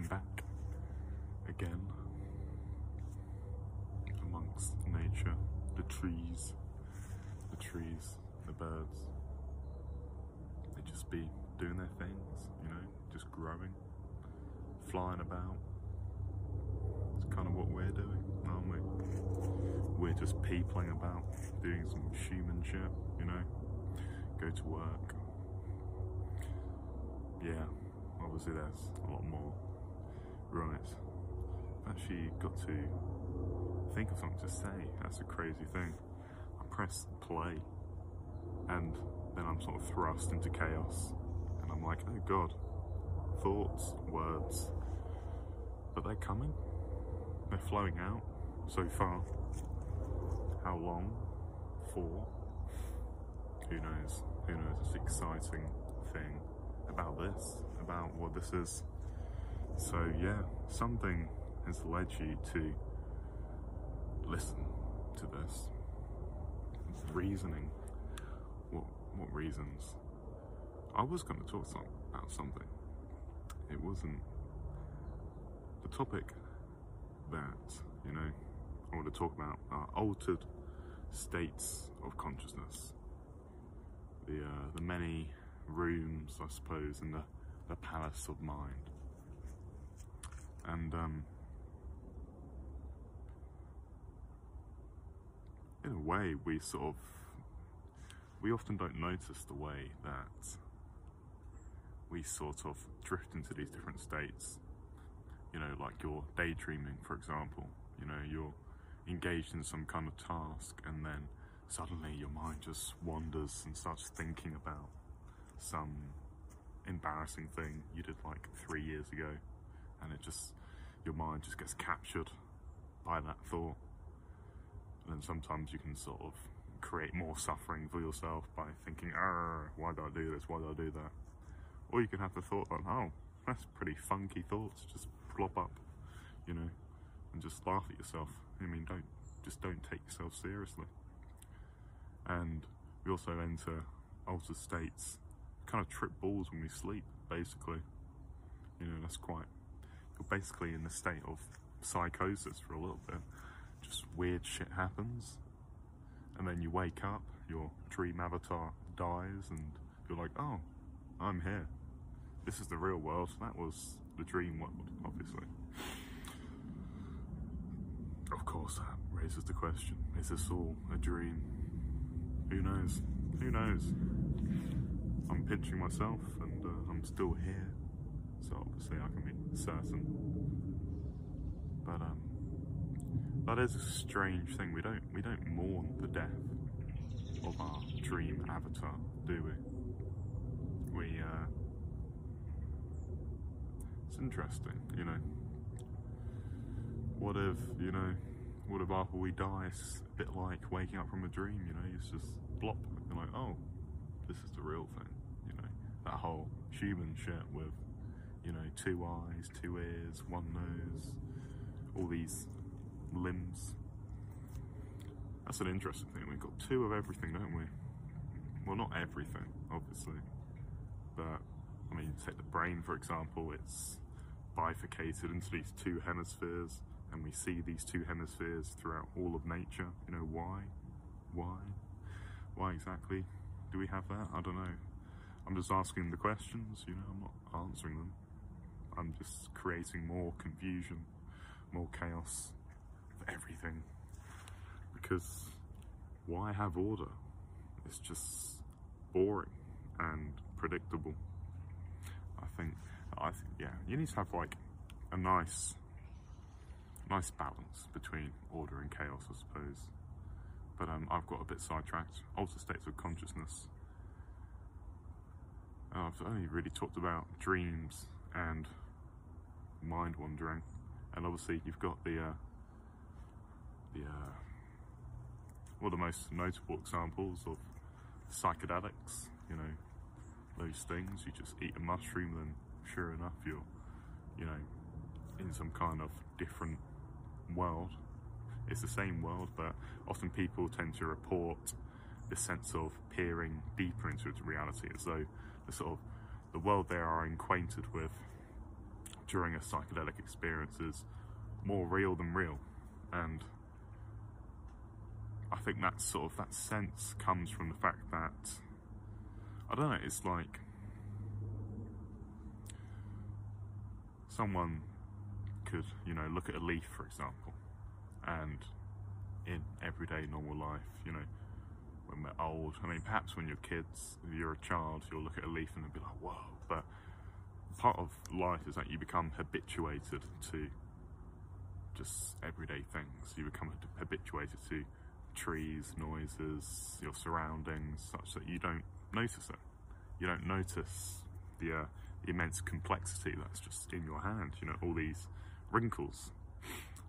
I'm back again amongst nature, the trees, the birds. They just be doing their things, you know, just growing, flying about. It's kind of what we're doing, aren't we? We're just peopling about, doing some human shit, you know, go to work. Yeah, obviously there's a lot more. Right, I've actually got to think of something to say. That's a crazy thing. I press play and then I'm sort of thrust into chaos and I'm like, oh god, thoughts, words, but they're coming, they're flowing out. So far, how long for, who knows. It's an exciting thing about this, about what this is. So yeah, something has led you to listen to this. Reasoning. What reasons? I was going to talk about something. It wasn't the topic that, you know, I want to talk about are altered states of consciousness. The many rooms, I suppose, in the palace of mind. And in a way, we often don't notice the way that we sort of drift into these different states. You know, like you're daydreaming, for example. You know, you're engaged in some kind of task, and then suddenly your mind just wanders and starts thinking about some embarrassing thing you did like 3 years ago. And it just, your mind just gets captured by that thought. And then sometimes you can sort of create more suffering for yourself by thinking, why did I do this, why did I do that? Or you can have the thought like, oh, that's pretty funky thoughts, just plop up, you know, and just laugh at yourself. I mean, don't take yourself seriously. And we also enter altered states, kind of trip balls when we sleep, basically. You know, that's quite, you're basically in the state of psychosis for a little bit. Just weird shit happens, and then you wake up, your dream avatar dies, and you're like, oh, I'm here, this is the real world, that was the dream world, obviously. Of course, that raises the question, is this all a dream? Who knows. I'm pinching myself, and I'm still here, so obviously I can be certain. But that is a strange thing. We don't mourn the death of our dream avatar, do we? It's interesting, you know. What if after we die, it's a bit like waking up from a dream, you know, it's just blop, and like, oh, this is the real thing, you know. That whole human shit with, you know, 2 eyes, 2 ears, 1 nose, all these limbs. That's an interesting thing. We've got 2 of everything, don't we? Well, not everything, obviously, but I mean, take the brain, for example. It's bifurcated into these 2 hemispheres, and we see these 2 hemispheres throughout all of nature. You know, why exactly do we have that? I don't know. I'm just asking the questions, you know, I'm not answering them. I'm just creating more confusion, more chaos for everything. Because why have order? It's just boring and predictable. I think, yeah, you need to have like a nice balance between order and chaos, I suppose. But I've got a bit sidetracked. Altered states of consciousness. I've only really talked about dreams and mind wandering, and obviously you've got the most notable examples of psychedelics. You know, those things. You just eat a mushroom, and sure enough, you're, you know, in some kind of different world. It's the same world, but often people tend to report the sense of peering deeper into reality, as though the world they are acquainted with during a psychedelic experience is more real than real. And I think that sort of, that sense comes from the fact that, I don't know, it's like someone could, you know, look at a leaf, for example, and in everyday normal life, you know, when we're old, I mean, perhaps when you're kids, if you're a child, you'll look at a leaf and they'll be like, whoa. But part of life is that you become habituated to just everyday things. You become habituated to trees, noises, your surroundings, such that you don't notice it. You don't notice the immense complexity that's just in your hand, you know, all these wrinkles.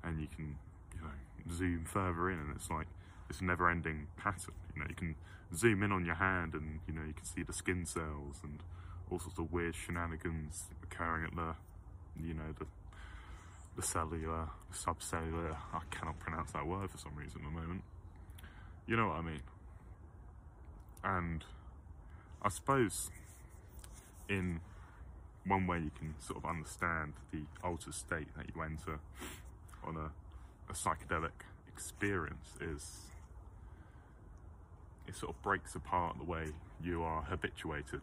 And you can, you know, zoom further in, and it's like this never-ending pattern. You know, you can zoom in on your hand and, you know, you can see the skin cells and all sorts of weird shenanigans occurring at the, you know, the cellular, subcellular, I cannot pronounce that word for some reason at the moment. You know what I mean? And I suppose in one way you can sort of understand the altered state that you enter on a psychedelic experience is it sort of breaks apart the way you are habituated.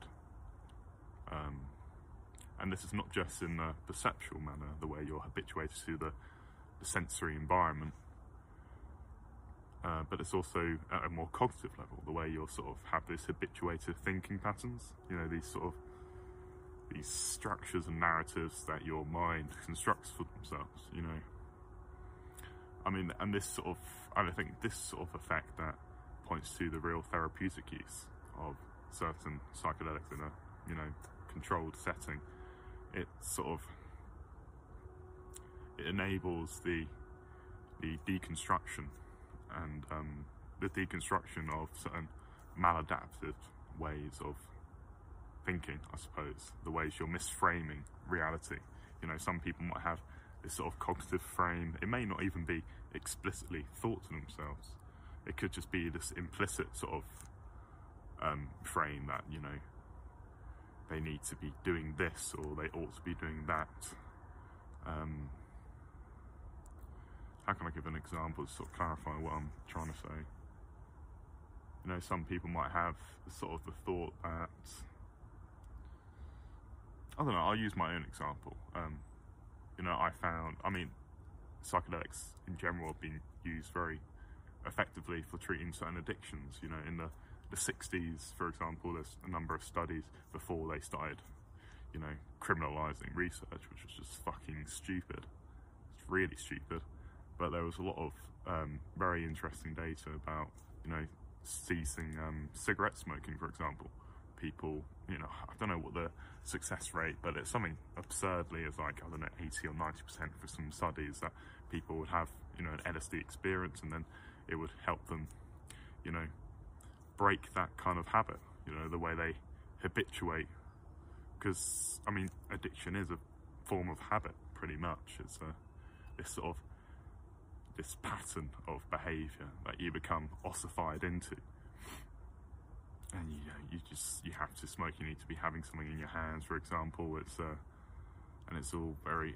And this is not just in the perceptual manner, the way you're habituated to the sensory environment, but it's also at a more cognitive level, the way you'll sort of have these habituated thinking patterns, you know, these structures and narratives that your mind constructs for themselves, you know. I mean, and this sort of, and I think this sort of effect that points to the real therapeutic use of certain psychedelics in a, you know, controlled setting. It sort of, it enables the deconstruction and the deconstruction of certain maladaptive ways of thinking, I suppose, the ways you're misframing reality. You know, some people might have this sort of cognitive frame. It may not even be explicitly thought to themselves. It could just be this implicit sort of frame that, you know, they need to be doing this or they ought to be doing that. How can I give an example to sort of clarify what I'm trying to say? You know, some people might have sort of the thought that, I don't know, I'll use my own example. You know, I found, I mean, psychedelics in general have been used very effectively for treating certain addictions. You know, in the 60s, for example, there's a number of studies before they started, you know, criminalising research, which was just fucking stupid. It's really stupid. But there was a lot of very interesting data about, you know, ceasing cigarette smoking, for example. People, you know, I don't know what the success rate, but it's something absurdly as like, I don't know, 80 or 90% for some studies that people would have, you know, an LSD experience, and then it would help them, you know, break that kind of habit, you know, the way they habituate. Because, I mean, addiction is a form of habit, pretty much. It's this sort of, this pattern of behaviour that you become ossified into. And, you know, you have to smoke, you need to be having something in your hands, for example. It's, and it's all very,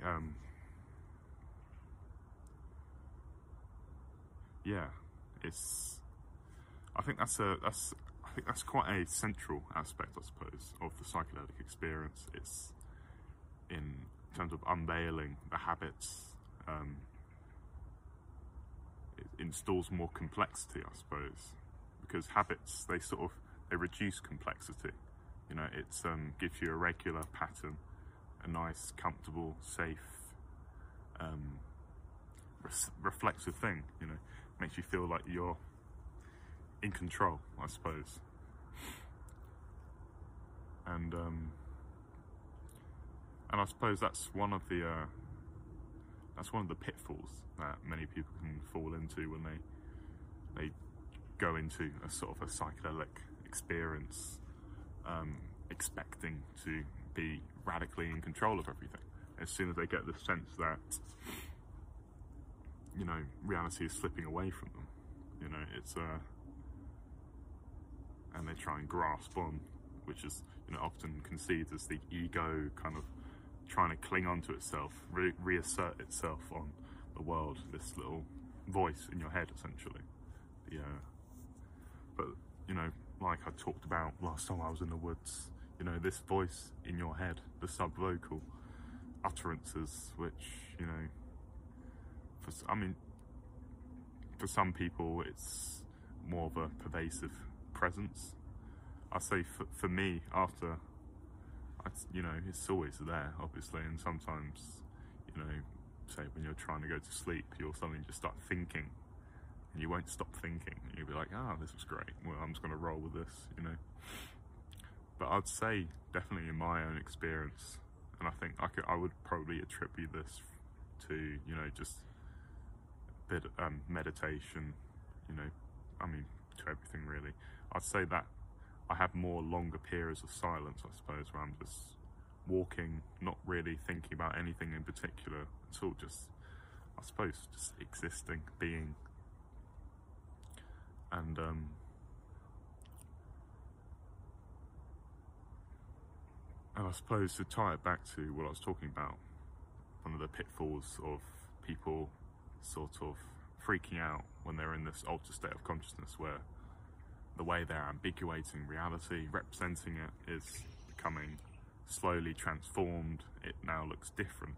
yeah, it's, I think that's quite a central aspect, I suppose, of the psychedelic experience. It's in terms of unveiling the habits. It installs more complexity, I suppose, because habits, they sort of, they reduce complexity. You know, it's gives you a regular pattern, a nice, comfortable, safe, reflexive thing. You know, makes you feel like you're in control, I suppose. And and I suppose that's one of the pitfalls that many people can fall into when they go into a sort of a psychedelic experience, expecting to be radically in control of everything. As soon as they get the sense that, you know, reality is slipping away from them, you know, it's and they try and grasp on, which is, you know, often conceived as the ego kind of trying to cling on to itself, reassert itself on the world, this little voice in your head, essentially. Yeah. But, you know, like I talked about last time I was in the woods, you know, this voice in your head, the sub-vocal utterances, which, you know, for some people it's more of a pervasive presence. I say for me, after, you know, it's always there, obviously, and sometimes, you know, say when you're trying to go to sleep, you'll suddenly just start thinking, and you won't stop thinking, and you'll be like, ah, this was great, well, I'm just going to roll with this, you know. But I'd say, definitely in my own experience, and I think I would probably attribute this to, you know, just a bit of meditation, you know, I mean, to everything really. I'd say that I have more longer periods of silence, I suppose, where I'm just walking, not really thinking about anything in particular. It's all just, I suppose, just existing, being. And I suppose to tie it back to what I was talking about, one of the pitfalls of people sort of freaking out when they're in this altered state of consciousness, where the way they're ambiguating reality, representing it, is becoming slowly transformed. It now looks different.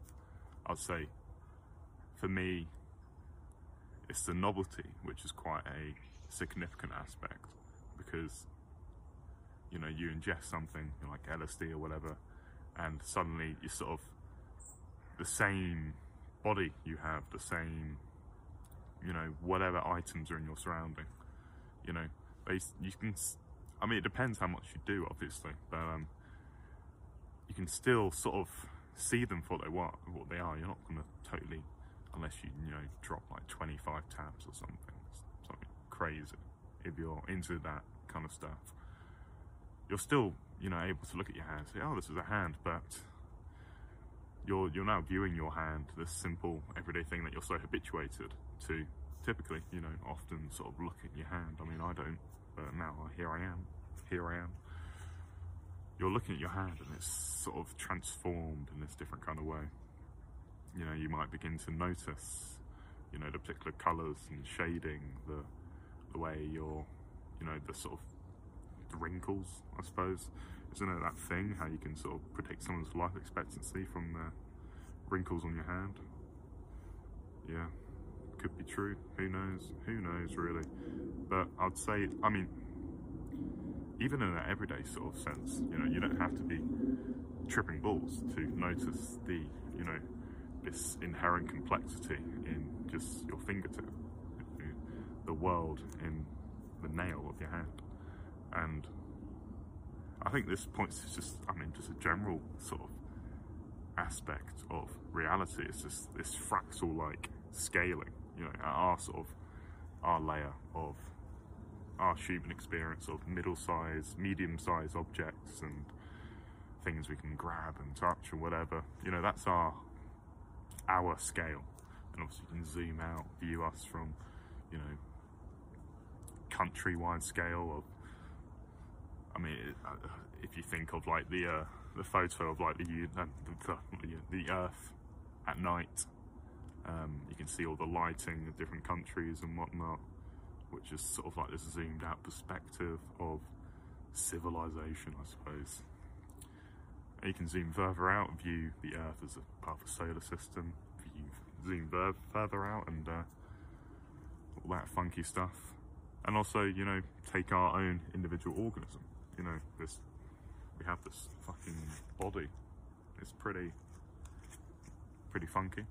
I'd say, for me, it's the novelty, which is quite a significant aspect, because, you know, you ingest something, you know, like LSD or whatever, and suddenly you're sort of the same body you have, the same, you know, whatever items are in your surrounding, you know, you can, I mean, it depends how much you do, obviously, but you can still sort of see them for what they are. You're not going to totally, unless you, you know, drop like 25 tabs or something crazy, if you're into that kind of stuff. You're still, you know, able to look at your hand and say, oh, this is a hand, but you're now viewing your hand, this simple everyday thing that you're so habituated to, typically, you know, often sort of look at your hand. I mean, I don't, but now here I am. You're looking at your hand and it's sort of transformed in this different kind of way. You know, you might begin to notice, you know, the particular colours and shading, the way you're, you know, the sort of the wrinkles, I suppose. Isn't it that thing, how you can sort of predict someone's life expectancy from the wrinkles on your hand? Yeah, could be true, who knows really. But I'd say, I mean, even in an everyday sort of sense, you know, you don't have to be tripping balls to notice the, you know, this inherent complexity in just your fingertip, the world in the nail of your hand. And I think this points to just, I mean, just a general sort of aspect of reality. It's just this fractal-like scaling, you know, our sort of, our layer of our human experience of middle-sized, medium-sized objects and things we can grab and touch and whatever. You know, that's our scale. And obviously you can zoom out, view us from, you know, countrywide scale of, I mean, if you think of like the photo of like the Earth at night, you can see all the lighting of different countries and whatnot, which is sort of like this zoomed out perspective of civilization, I suppose. And you can zoom further out, view the Earth as a part of the solar system, zoom further out, and all that funky stuff. And also, you know, take our own individual organism. You know, we have this fucking body. It's pretty funky.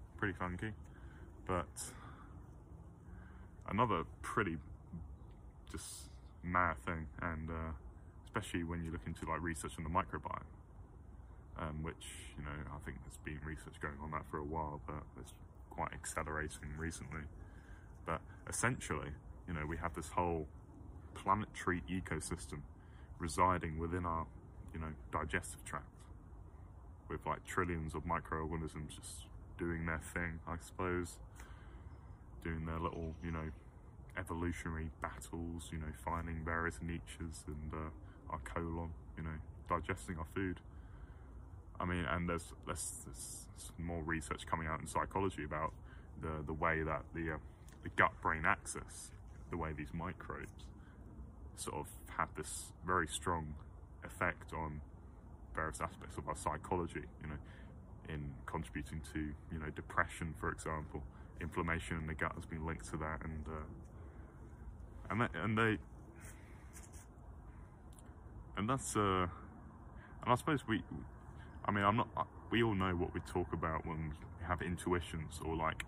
But another pretty just mad thing, and especially when you look into like research on the microbiome, which, you know, I think there's been research going on that for a while, but it's quite accelerating recently. But essentially, you know, we have this whole planetary ecosystem residing within our, you know, digestive tract, with like trillions of microorganisms just doing their thing, I suppose, doing their little, you know, evolutionary battles, you know, finding various niches and our colon, you know, digesting our food. I mean, and there's more research coming out in psychology about the way that the gut-brain axis, the way these microbes sort of have this very strong effect on various aspects of our psychology, you know, in contributing to, you know, depression, for example. Inflammation in the gut has been linked to that, and I suppose we all know what we talk about when we have intuitions, or like,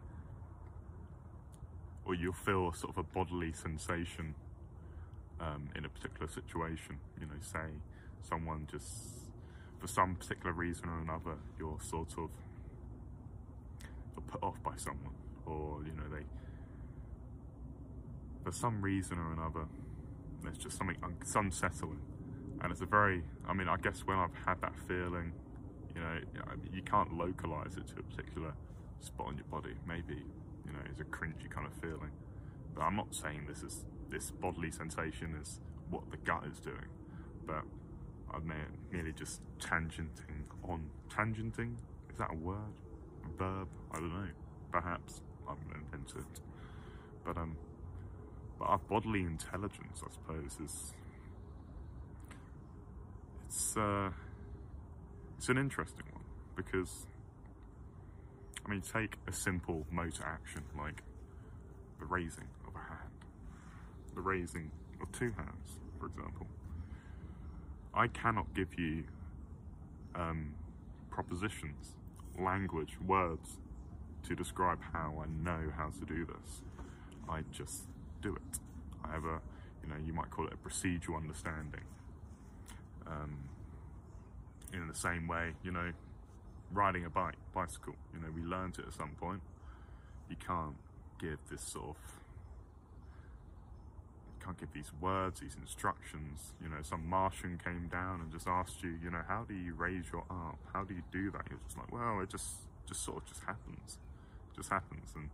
or you'll feel sort of a bodily sensation in a particular situation, you know, say someone just, for some particular reason or another, you're sort of put off by someone, or, you know, they, for some reason or another, there's just something unsettling. And it's a very, I mean, I guess when I've had that feeling, you know, you can't localize it to a particular spot on your body. Maybe, you know, it's a cringy kind of feeling, but I'm not saying this bodily sensation is what the gut is doing, but I'm merely just tangenting, is that a word? A verb? I don't know, perhaps, I'm invented, but our bodily intelligence, I suppose, is, it's an interesting one, because, I mean, take a simple motor action like the raising of a hand, the raising of two hands, for example. I cannot give you propositions, language, words to describe how I know how to do this. I just do it. I have a, you know, you might call it a procedural understanding. In the same way, you know, riding a bicycle, you know, we learned it at some point. You can't give this sort of, you can't give these words, these instructions. You know, some Martian came down and just asked you, you know, how do you raise your arm? How do you do that? You're just like, well, it just sort of happens. It just happens. And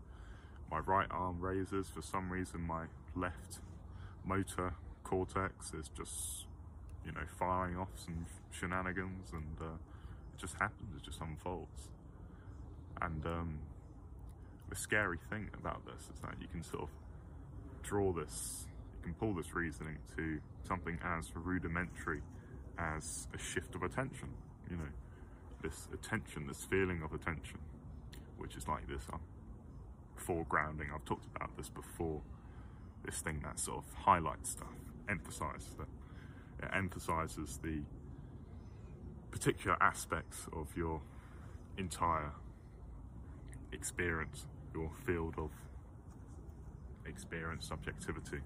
my right arm raises, for some reason my left motor cortex is just, you know, firing off some shenanigans, and it just happens, it just unfolds. And the scary thing about this is that you can sort of draw this, you can pull this reasoning to something as rudimentary as a shift of attention, you know, this attention, this feeling of attention, which is like this foregrounding. I've talked about this before, this thing that sort of highlights stuff, emphasizes that. It emphasizes the particular aspects of your entire experience, your field of experience, subjectivity.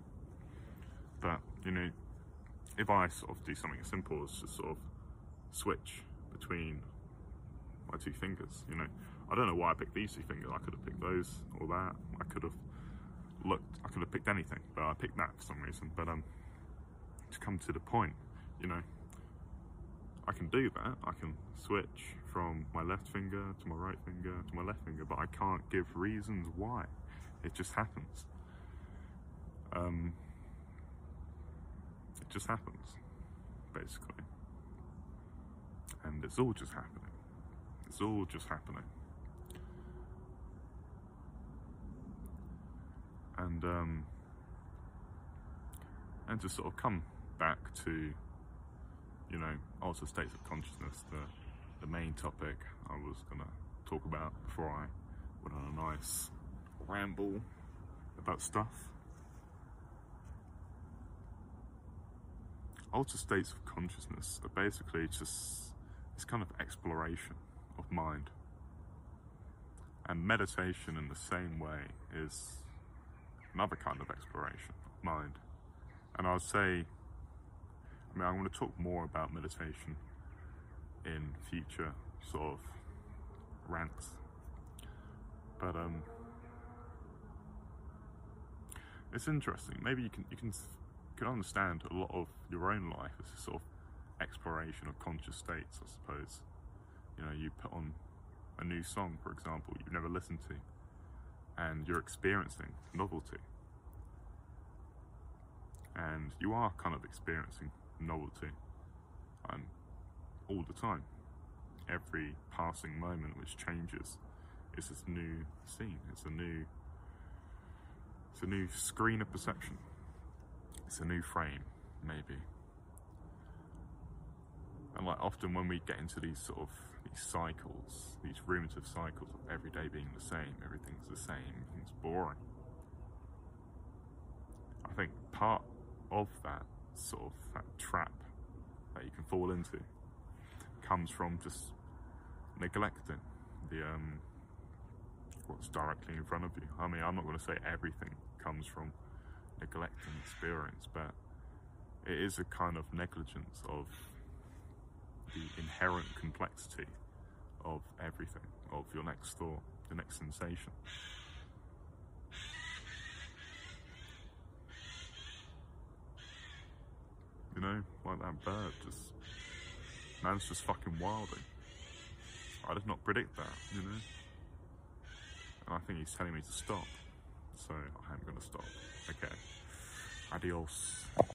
But, you know, if I sort of do something as simple as just sort of switch between my two fingers, you know, I don't know why I picked these two fingers. I could have picked those or that. I could have picked anything, but I picked that for some reason. But, to come to the point, you know, I can do that, I can switch from my left finger to my right finger to my left finger, but I can't give reasons why. It just happens. It just happens, basically. And it's all just happening. It's all just happening. And to sort of come back to, you know, altered states of consciousness, the main topic I was gonna talk about before I went on a nice ramble about stuff. Altered states of consciousness are basically just this kind of exploration of mind. And meditation, in the same way, is another kind of exploration of mind. And I would say, I mean, I'm going to talk more about meditation in future sort of rants, but it's interesting. Maybe you can understand a lot of your own life as a sort of exploration of conscious states, I suppose. You know, you put on a new song, for example, you've never listened to, and you're experiencing novelty. And you are kind of experiencing novelty all the time, every passing moment which changes. It's this new scene, it's a new screen of perception, it's a new frame maybe. And like often when we get into these sort of cycles, these ruminative cycles of every day being the same, everything's the same, everything's boring. I think part of that sort of that trap that you can fall into comes from just neglecting the what's directly in front of you. I mean, I'm not going to say everything comes from neglecting experience, but it is a kind of negligence of the inherent complexity of everything, of your next thought, the next sensation. You know, like that bird, man's just fucking wilding. I did not predict that, you know? And I think he's telling me to stop, so I am going to stop. Okay, adios.